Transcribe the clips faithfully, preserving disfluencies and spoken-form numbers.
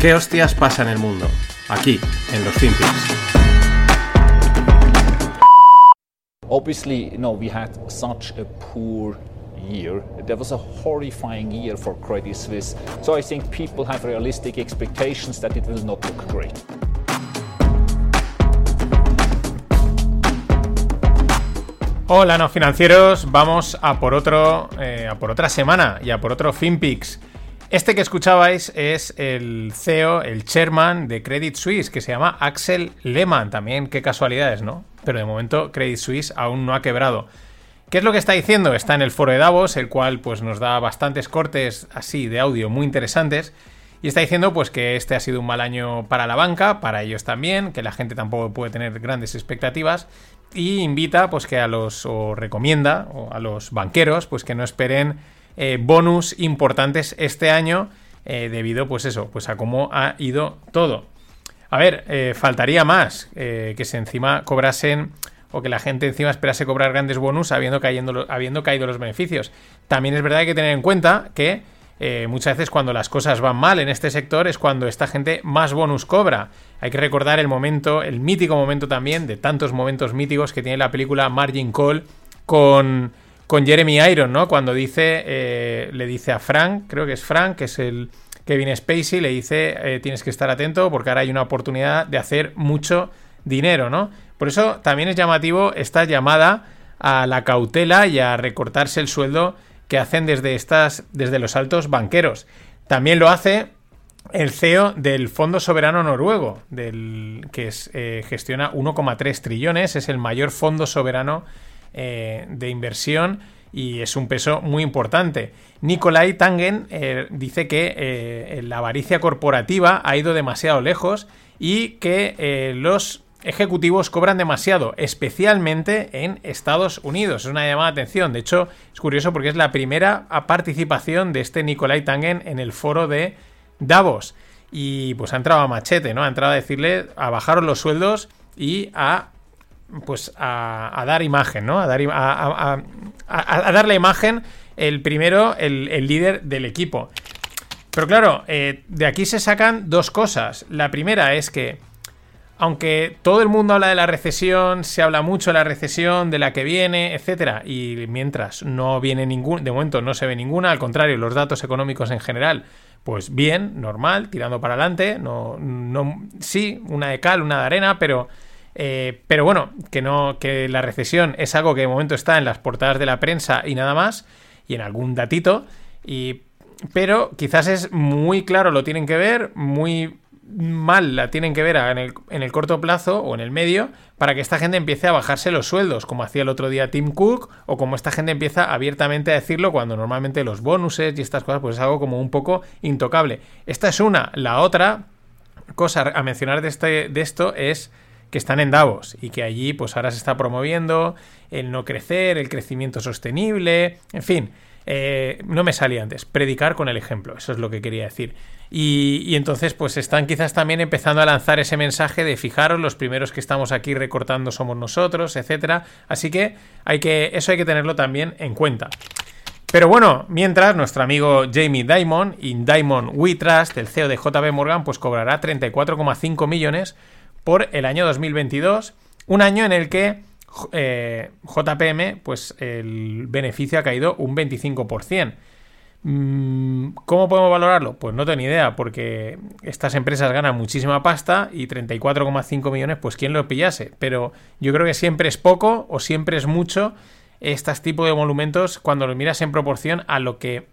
¿Qué hostias pasa en el mundo? Aquí, en los Finpics. Obviously, no, we had such a poor year. There was a horrifying year for Credit Suisse. So I think people have realistic expectations that it will not look great. Hola, no financieros. Vamos a por otro, eh, a por otra semana y a por otro FinPix. Este que escuchabais es el C E O, el chairman de Credit Suisse, que se llama Axel Lehmann. También, qué casualidades, ¿no? Pero de momento Credit Suisse aún no ha quebrado. ¿Qué es lo que está diciendo? Está en el foro de Davos, el cual pues, nos da bastantes cortes así de audio muy interesantes. Y está diciendo pues, que este ha sido un mal año para la banca, para ellos también, que la gente tampoco puede tener grandes expectativas. Y invita pues, que a los, o recomienda o a los banqueros pues, que no esperen eh, bonus importantes este año eh, debido pues, eso, pues, a cómo ha ido todo. A ver, eh, faltaría más eh, que se encima cobrasen o que la gente encima esperase cobrar grandes bonus habiendo, cayendo, habiendo caído los beneficios. También es verdad que hay que tener en cuenta que eh, muchas veces cuando las cosas van mal en este sector es cuando esta gente más bonus cobra. Hay que recordar el momento, el mítico momento también, de tantos momentos míticos que tiene la película Margin Call con, con Jeremy Irons, ¿no? Cuando dice, eh, le dice a Frank, creo que es Frank, que es el... Kevin Spacey, le dice, eh, tienes que estar atento porque ahora hay una oportunidad de hacer mucho dinero, ¿no? Por eso también es llamativo esta llamada a la cautela y a recortarse el sueldo que hacen desde, estas, desde los altos banqueros. También lo hace el C E O del Fondo Soberano Noruego, del, que es, eh, gestiona uno coma tres trillones, es el mayor fondo soberano eh, de inversión. Y es un peso muy importante. Nikolai Tangen eh, dice que eh, la avaricia corporativa ha ido demasiado lejos y que eh, los ejecutivos cobran demasiado, especialmente en Estados Unidos. Es una llamada de atención. De hecho, es curioso porque es la primera participación de este Nikolai Tangen en el foro de Davos. Y pues ha entrado a machete, ¿no? Ha entrado a decirle a bajaros los sueldos y a... pues a, a dar imagen, ¿no? A dar, a, a, a, a dar la imagen el primero, el, el líder del equipo. Pero claro, eh, de aquí se sacan dos cosas. La primera es que, aunque todo el mundo habla de la recesión, se habla mucho de la recesión, de la que viene, etcétera, y mientras no viene ningún, de momento no se ve ninguna, al contrario, los datos económicos en general, pues bien, normal, tirando para adelante, no, no, sí, una de cal, una de arena, pero... Eh, pero bueno, que no, que la recesión es algo que de momento está en las portadas de la prensa y nada más, y en algún datito, y, pero quizás es muy claro, lo tienen que ver, muy mal la tienen que ver en el, en el corto plazo o en el medio, para que esta gente empiece a bajarse los sueldos, como hacía el otro día Tim Cook, o como esta gente empieza abiertamente a decirlo cuando normalmente los bonuses y estas cosas pues es algo como un poco intocable. Esta es una. La otra cosa a mencionar de, este, de esto es... que están en Davos y que allí pues ahora se está promoviendo el no crecer, el crecimiento sostenible, en fin, eh, no me salía antes, predicar con el ejemplo, eso es lo que quería decir. Y, y entonces pues están quizás también empezando a lanzar ese mensaje de fijaros, los primeros que estamos aquí recortando somos nosotros, etcétera. Así que, hay que eso hay que tenerlo también en cuenta. Pero bueno, mientras nuestro amigo Jamie Dimon, in Dimon We Trust, el C E O de J P Morgan, pues cobrará treinta y cuatro coma cinco millones por el año dos mil veintidós, un año en el que eh, J P M, pues el beneficio ha caído un veinticinco por ciento. ¿Cómo podemos valorarlo? Pues no tengo ni idea, porque estas empresas ganan muchísima pasta y treinta y cuatro coma cinco millones, pues quién lo pillase. Pero yo creo que siempre es poco o siempre es mucho estos tipos de monumentos cuando los miras en proporción a lo que,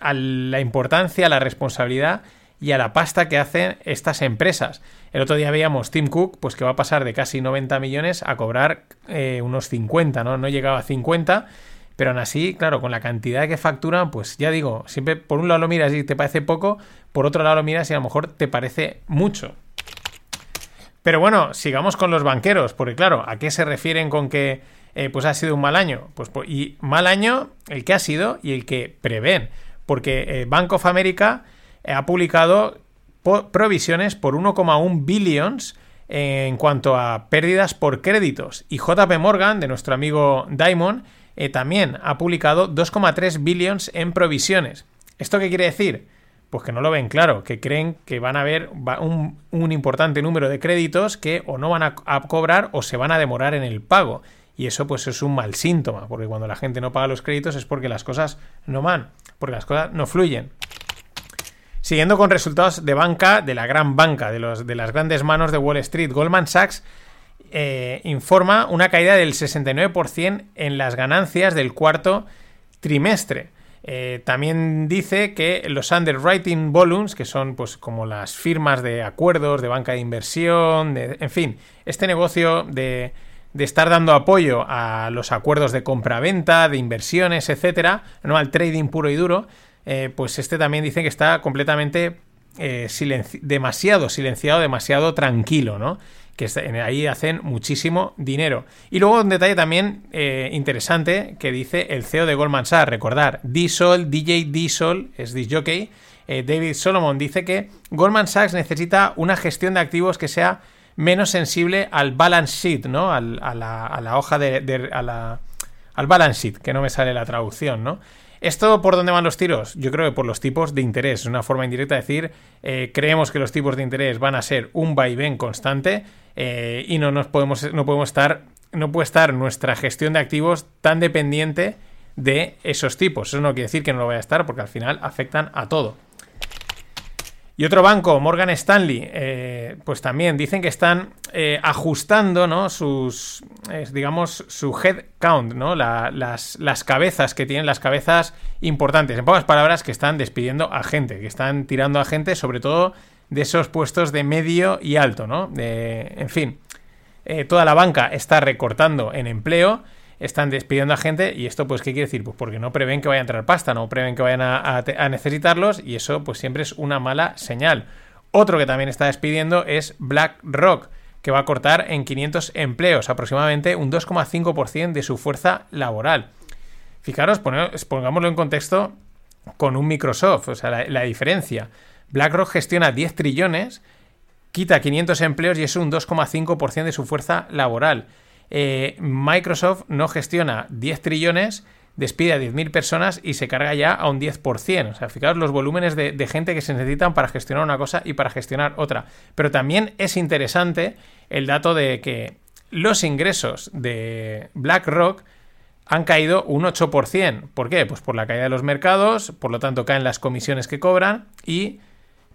a la importancia, a la responsabilidad y a la pasta que hacen estas empresas. El otro día veíamos Tim Cook, pues que va a pasar de casi noventa millones a cobrar eh, unos cincuenta, ¿no? No llegaba a cincuenta, pero aún así, claro, con la cantidad que facturan, pues ya digo, siempre por un lado lo miras y te parece poco, por otro lado lo miras y a lo mejor te parece mucho. Pero bueno, sigamos con los banqueros, porque claro, ¿a qué se refieren con que eh, pues ha sido un mal año? Pues y mal año el que ha sido y el que prevén, porque eh, Bank of America... ha publicado provisiones por uno coma uno billions en cuanto a pérdidas por créditos. Y J P Morgan, de nuestro amigo Dimon, eh, también ha publicado dos coma tres billions en provisiones. ¿Esto qué quiere decir? pues que no lo ven claro, que creen que van a haber un, un importante número de créditos que o no van a, a cobrar o se van a demorar en el pago. Y eso pues es un mal síntoma, porque cuando la gente no paga los créditos es porque las cosas no van, porque las cosas no fluyen. Siguiendo con resultados de banca, de la gran banca, de, los, de las grandes manos de Wall Street, Goldman Sachs eh, informa una caída del sesenta y nueve por ciento en las ganancias del cuarto trimestre. Eh, también dice que los underwriting volumes, que son pues como las firmas de acuerdos, de banca de inversión, de, en fin, este negocio de... de estar dando apoyo a los acuerdos de compraventa, de inversiones, etcétera, no al trading puro y duro, eh, pues este también dice que está completamente eh, silenci- demasiado silenciado, demasiado tranquilo, ¿no? Que está, en, ahí hacen muchísimo dinero. Y luego un detalle también eh, interesante que dice el C E O de Goldman Sachs, recordar, Diesel, D J Diesel, es disc jockey, eh, David Solomon, dice que Goldman Sachs necesita una gestión de activos que sea menos sensible al balance sheet, ¿no? Al, a, la, a la hoja de... de a la, al balance sheet, que no me sale la traducción, ¿no? ¿Esto por dónde van los tiros? Yo creo que por los tipos de interés. Es una forma indirecta de decir, eh, creemos que los tipos de interés van a ser un vaivén constante eh, y no nos podemos, no podemos estar... No puede estar nuestra gestión de activos tan dependiente de esos tipos. Eso no quiere decir que no lo vaya a estar, porque al final afectan a todo. Y otro banco, Morgan Stanley, eh, pues también dicen que están eh, ajustando, ¿no? sus, eh, digamos, su head count, ¿no? La, las, las cabezas que tienen, las cabezas importantes. En pocas palabras, que están despidiendo a gente, que están tirando a gente, sobre todo de esos puestos de medio y alto, ¿no? De, en fin, eh, toda la banca está recortando en empleo, están despidiendo a gente, y esto pues ¿qué quiere decir? Pues porque no prevén que vaya a entrar pasta, no prevén que vayan a, a, a necesitarlos, y eso pues siempre es una mala señal. Otro que también está despidiendo es BlackRock, que va a cortar en quinientos empleos, aproximadamente un dos coma cinco por ciento de su fuerza laboral. Fijaros, pone, pongámoslo en contexto con un Microsoft, o sea, la, la diferencia. BlackRock gestiona diez trillones, quita quinientos empleos y es un dos coma cinco por ciento de su fuerza laboral. Eh, Microsoft no gestiona diez trillones, despide a diez mil personas y se carga ya a un diez por ciento. O sea, fijaos los volúmenes de, de gente que se necesitan para gestionar una cosa y para gestionar otra. Pero también es interesante el dato de que los ingresos de BlackRock han caído un ocho por ciento. ¿Por qué? Pues por la caída de los mercados, por lo tanto caen las comisiones que cobran, y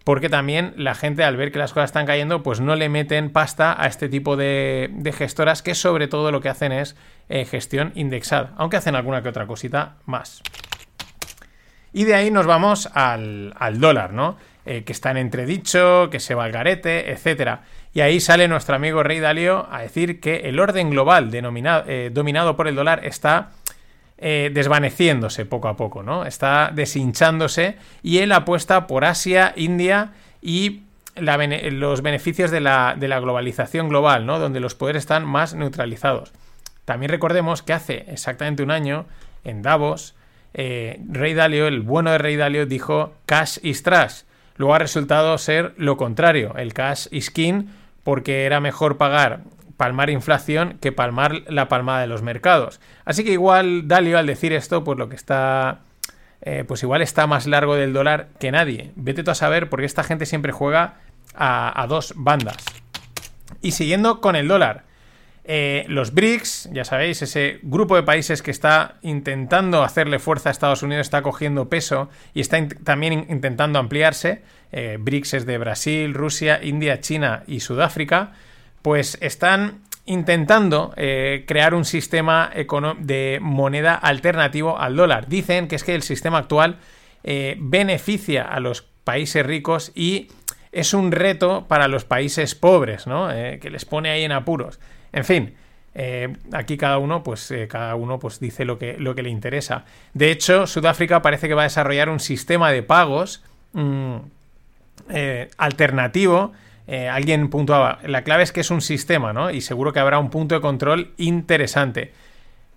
porque también la gente, al ver que las cosas están cayendo, pues no le meten pasta a este tipo de, de gestoras, que sobre todo lo que hacen es eh, gestión indexada, aunque hacen alguna que otra cosita más. Y de ahí nos vamos al, al dólar, ¿no? Eh, que está en entredicho, que se va al garete, etcétera. Y ahí sale nuestro amigo Ray Dalio a decir que el orden global denominado, eh, dominado por el dólar está... Eh, desvaneciéndose poco a poco, ¿no? Está deshinchándose, y él apuesta por Asia, India y la bene- los beneficios de la, de la globalización global, ¿no? Donde los poderes están más neutralizados. También recordemos que hace exactamente un año, en Davos, eh, Ray Dalio, el bueno de Ray Dalio, dijo cash is trash. Luego ha resultado ser lo contrario, el cash is king, porque era mejor pagar... palmar inflación que palmar la palmada de los mercados. Así que igual Dalio, al decir esto, pues lo que está... Eh, pues igual está más largo del dólar que nadie. Vete tú a saber, porque esta gente siempre juega a, a dos bandas. Y siguiendo con el dólar. Eh, los BRICS, ya sabéis, ese grupo de países que está intentando hacerle fuerza a Estados Unidos, está cogiendo peso y está in- también in- intentando ampliarse. Eh, BRICS es de Brasil, Rusia, India, China y Sudáfrica. Pues están intentando eh, crear un sistema econo- de moneda alternativo al dólar. Dicen que es que el sistema actual eh, beneficia a los países ricos y es un reto para los países pobres, ¿no? Eh, que les pone ahí en apuros. En fin, eh, aquí cada uno, pues, eh, cada uno pues, dice lo que, lo que le interesa. De hecho, Sudáfrica parece que va a desarrollar un sistema de pagos mmm, eh, alternativo. Eh, alguien puntuaba, la clave es que es un sistema, ¿no? Y seguro que habrá un punto de control interesante.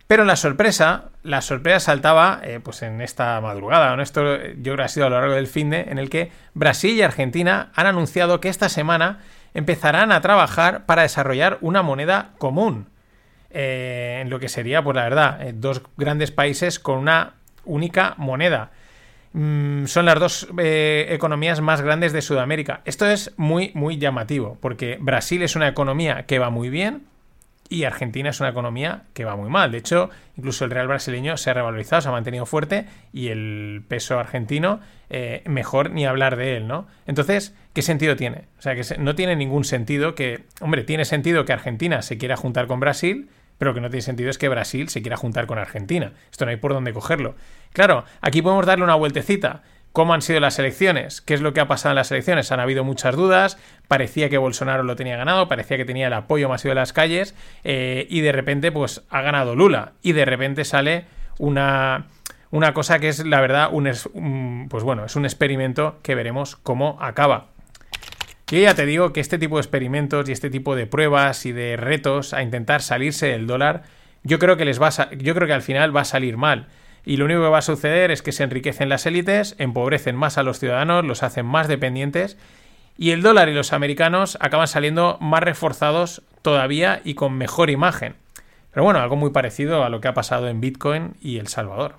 Pero la sorpresa, la sorpresa saltaba eh, pues en esta madrugada, ¿no? Esto yo creo que ha sido a lo largo del fin de, en el que Brasil y Argentina han anunciado que esta semana empezarán a trabajar para desarrollar una moneda común. Eh, en lo que sería, pues la verdad, eh, dos grandes países con una única moneda. mmm, son las dos eh, economías más grandes de Sudamérica. Esto es muy, muy llamativo, porque Brasil es una economía que va muy bien y Argentina es una economía que va muy mal. De hecho, incluso el real brasileño se ha revalorizado, se ha mantenido fuerte, y el peso argentino, eh, mejor ni hablar de él, ¿no? Entonces, ¿qué sentido tiene? O sea, que no tiene ningún sentido que... Hombre, tiene sentido que Argentina se quiera juntar con Brasil, pero lo que no tiene sentido es que Brasil se quiera juntar con Argentina. Esto no hay por dónde cogerlo. Claro, aquí podemos darle una vueltecita. ¿Cómo han sido las elecciones? ¿Qué es lo que ha pasado en las elecciones? Han habido muchas dudas, parecía que Bolsonaro lo tenía ganado, parecía que tenía el apoyo masivo de las calles, eh, y de repente pues ha ganado Lula, y de repente sale una, una cosa que es, la verdad, un, es, un, pues bueno, es un experimento que veremos cómo acaba. Yo ya te digo que este tipo de experimentos y este tipo de pruebas y de retos a intentar salirse del dólar, yo creo que les va a, yo creo que al final va a salir mal. Y lo único que va a suceder es que se enriquecen las élites, empobrecen más a los ciudadanos, los hacen más dependientes, y el dólar y los americanos acaban saliendo más reforzados todavía y con mejor imagen. Pero bueno, algo muy parecido a lo que ha pasado en Bitcoin y El Salvador.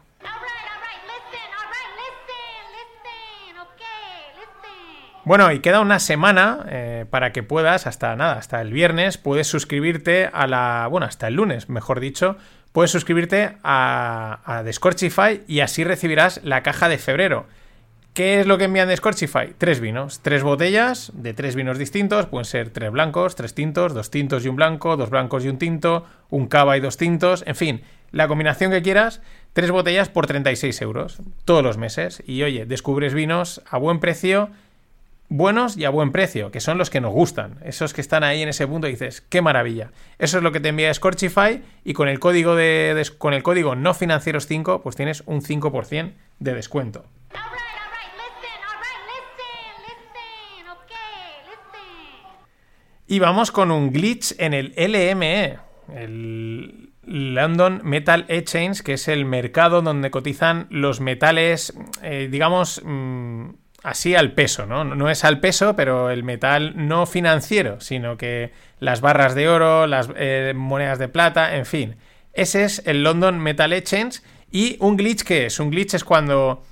Bueno, y queda una semana eh, para que puedas, hasta nada, hasta el viernes, puedes suscribirte a la... Bueno, hasta el lunes, mejor dicho. Puedes suscribirte a, a Descorchify y así recibirás la caja de febrero. ¿Qué es lo que envían Descorchify? Tres vinos, tres botellas de tres vinos distintos. Pueden ser tres blancos, tres tintos, dos tintos y un blanco, dos blancos y un tinto, un cava y dos tintos. En fin, la combinación que quieras, tres botellas por treinta y seis euros todos los meses. Y oye, descubres vinos a buen precio, buenos y a buen precio, que son los que nos gustan, esos que están ahí en ese punto y dices, ¡qué maravilla! Eso es lo que te envía Descorchify, y con el código de, de con el código no financieros cinco, pues tienes un cinco por ciento de descuento. Y vamos con un glitch en el L M E, el London Metal Exchange, que es el mercado donde cotizan los metales, eh, digamos... Mmm, así al peso, ¿no? No es al peso, pero el metal no financiero, sino que las barras de oro, las eh, monedas de plata, en fin. Ese es el London Metal Exchange. ¿Y un glitch qué es? Un glitch es cuando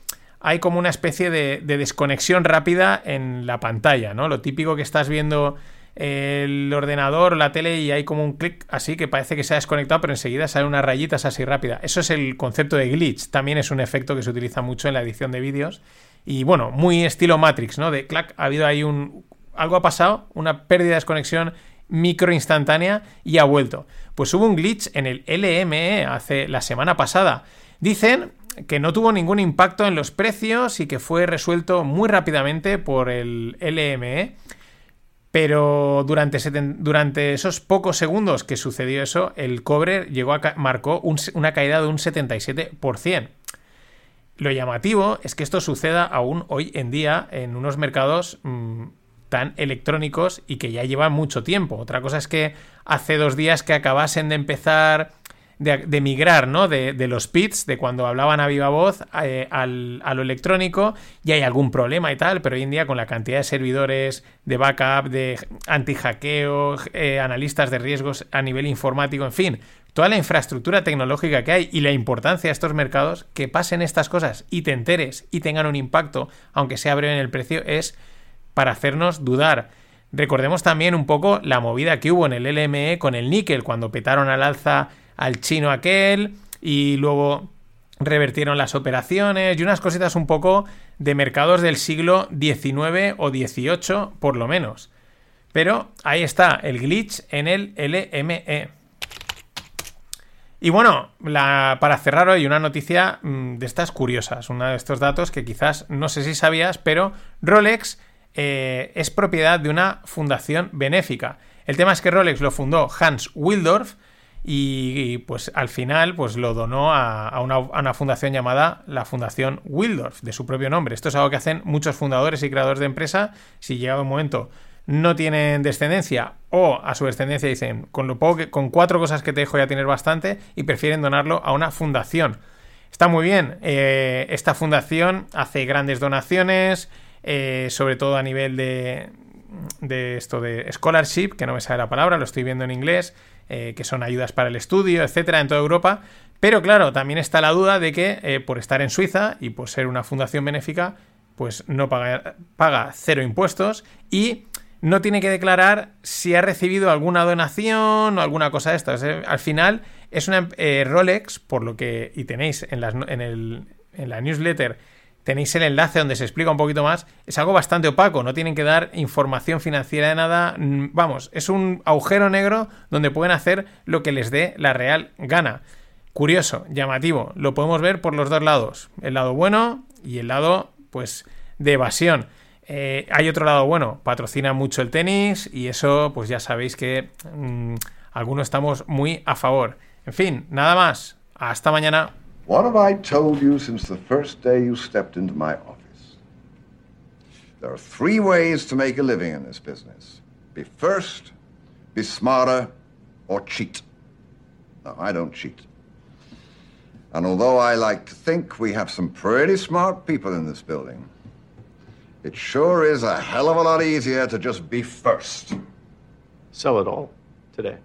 hay como una especie de, de desconexión rápida en la pantalla, ¿no? Lo típico que estás viendo el ordenador o la tele y hay como un clic así que parece que se ha desconectado, pero enseguida salen unas rayitas así rápida. Eso es el concepto de glitch. También es un efecto que se utiliza mucho en la edición de vídeos. Y bueno, muy estilo Matrix, ¿no? De clac, ha habido ahí un... Algo ha pasado, una pérdida de desconexión micro instantánea y ha vuelto. Pues hubo un glitch en el L M E hace la semana pasada. Dicen que no tuvo ningún impacto en los precios y que fue resuelto muy rápidamente por el L M E. Pero durante, seten... durante esos pocos segundos que sucedió eso, el cobre llegó a ca... marcó un... una caída de un setenta y siete por ciento. Lo llamativo es que esto suceda aún hoy en día en unos mercados mmm, tan electrónicos y que ya llevan mucho tiempo. Otra cosa es que hace dos días que acabasen de empezar, de, de migrar, ¿no? De, de los P I Ds, de cuando hablaban a viva voz eh, al, a lo electrónico, y hay algún problema y tal, pero hoy en día con la cantidad de servidores, de backup, de anti-hackeo, eh, analistas de riesgos a nivel informático, en fin... Toda la infraestructura tecnológica que hay y la importancia de estos mercados, que pasen estas cosas y te enteres y tengan un impacto, aunque sea breve en el precio, es para hacernos dudar. Recordemos también un poco la movida que hubo en el L M E con el níquel, cuando petaron al alza al chino aquel y luego revertieron las operaciones y unas cositas un poco de mercados del siglo diecinueve o dieciocho, por lo menos. Pero ahí está el glitch en el L M E. Y bueno, la, para cerrar hoy una noticia mmm, de estas curiosas, uno de estos datos que quizás no sé si sabías, pero Rolex eh, es propiedad de una fundación benéfica. El tema es que Rolex lo fundó Hans Wilsdorf y, y pues al final pues, lo donó a, a, una, a una fundación llamada la Fundación Wilsdorf, de su propio nombre. Esto es algo que hacen muchos fundadores y creadores de empresa. Si llegado un momento no tienen descendencia o a su descendencia dicen con lo poco que, con cuatro cosas que te dejo ya tienes bastante, y prefieren donarlo a una fundación. Está muy bien. Eh, esta fundación hace grandes donaciones, eh, sobre todo a nivel de, de esto de scholarship, que no me sale la palabra, lo estoy viendo en inglés, eh, que son ayudas para el estudio, etcétera, en toda Europa. Pero claro, también está la duda de que eh, por estar en Suiza y por ser una fundación benéfica, pues no paga, paga cero impuestos y no tiene que declarar si ha recibido alguna donación o alguna cosa de estas. O sea, al final es una eh, Rolex, por lo que y tenéis en, las, en, el, en la newsletter, tenéis el enlace donde se explica un poquito más, es algo bastante opaco, no tienen que dar información financiera de nada, vamos, es un agujero negro donde pueden hacer lo que les dé la real gana. Curioso, llamativo, lo podemos ver por los dos lados, el lado bueno y el lado, pues, de evasión. Eh, hay otro lado bueno, patrocina mucho el tenis y eso, pues ya sabéis que mmm, algunos estamos muy a favor. En fin, nada más, hasta mañana. What have I told you since the first day you stepped into my office? There are three ways to make a living in this business. Be first, be smarter, or cheat. Now, I don't cheat. And although I like to think we have some pretty smart people in this building, it sure is a hell of a lot easier to just be first. Sell it all today.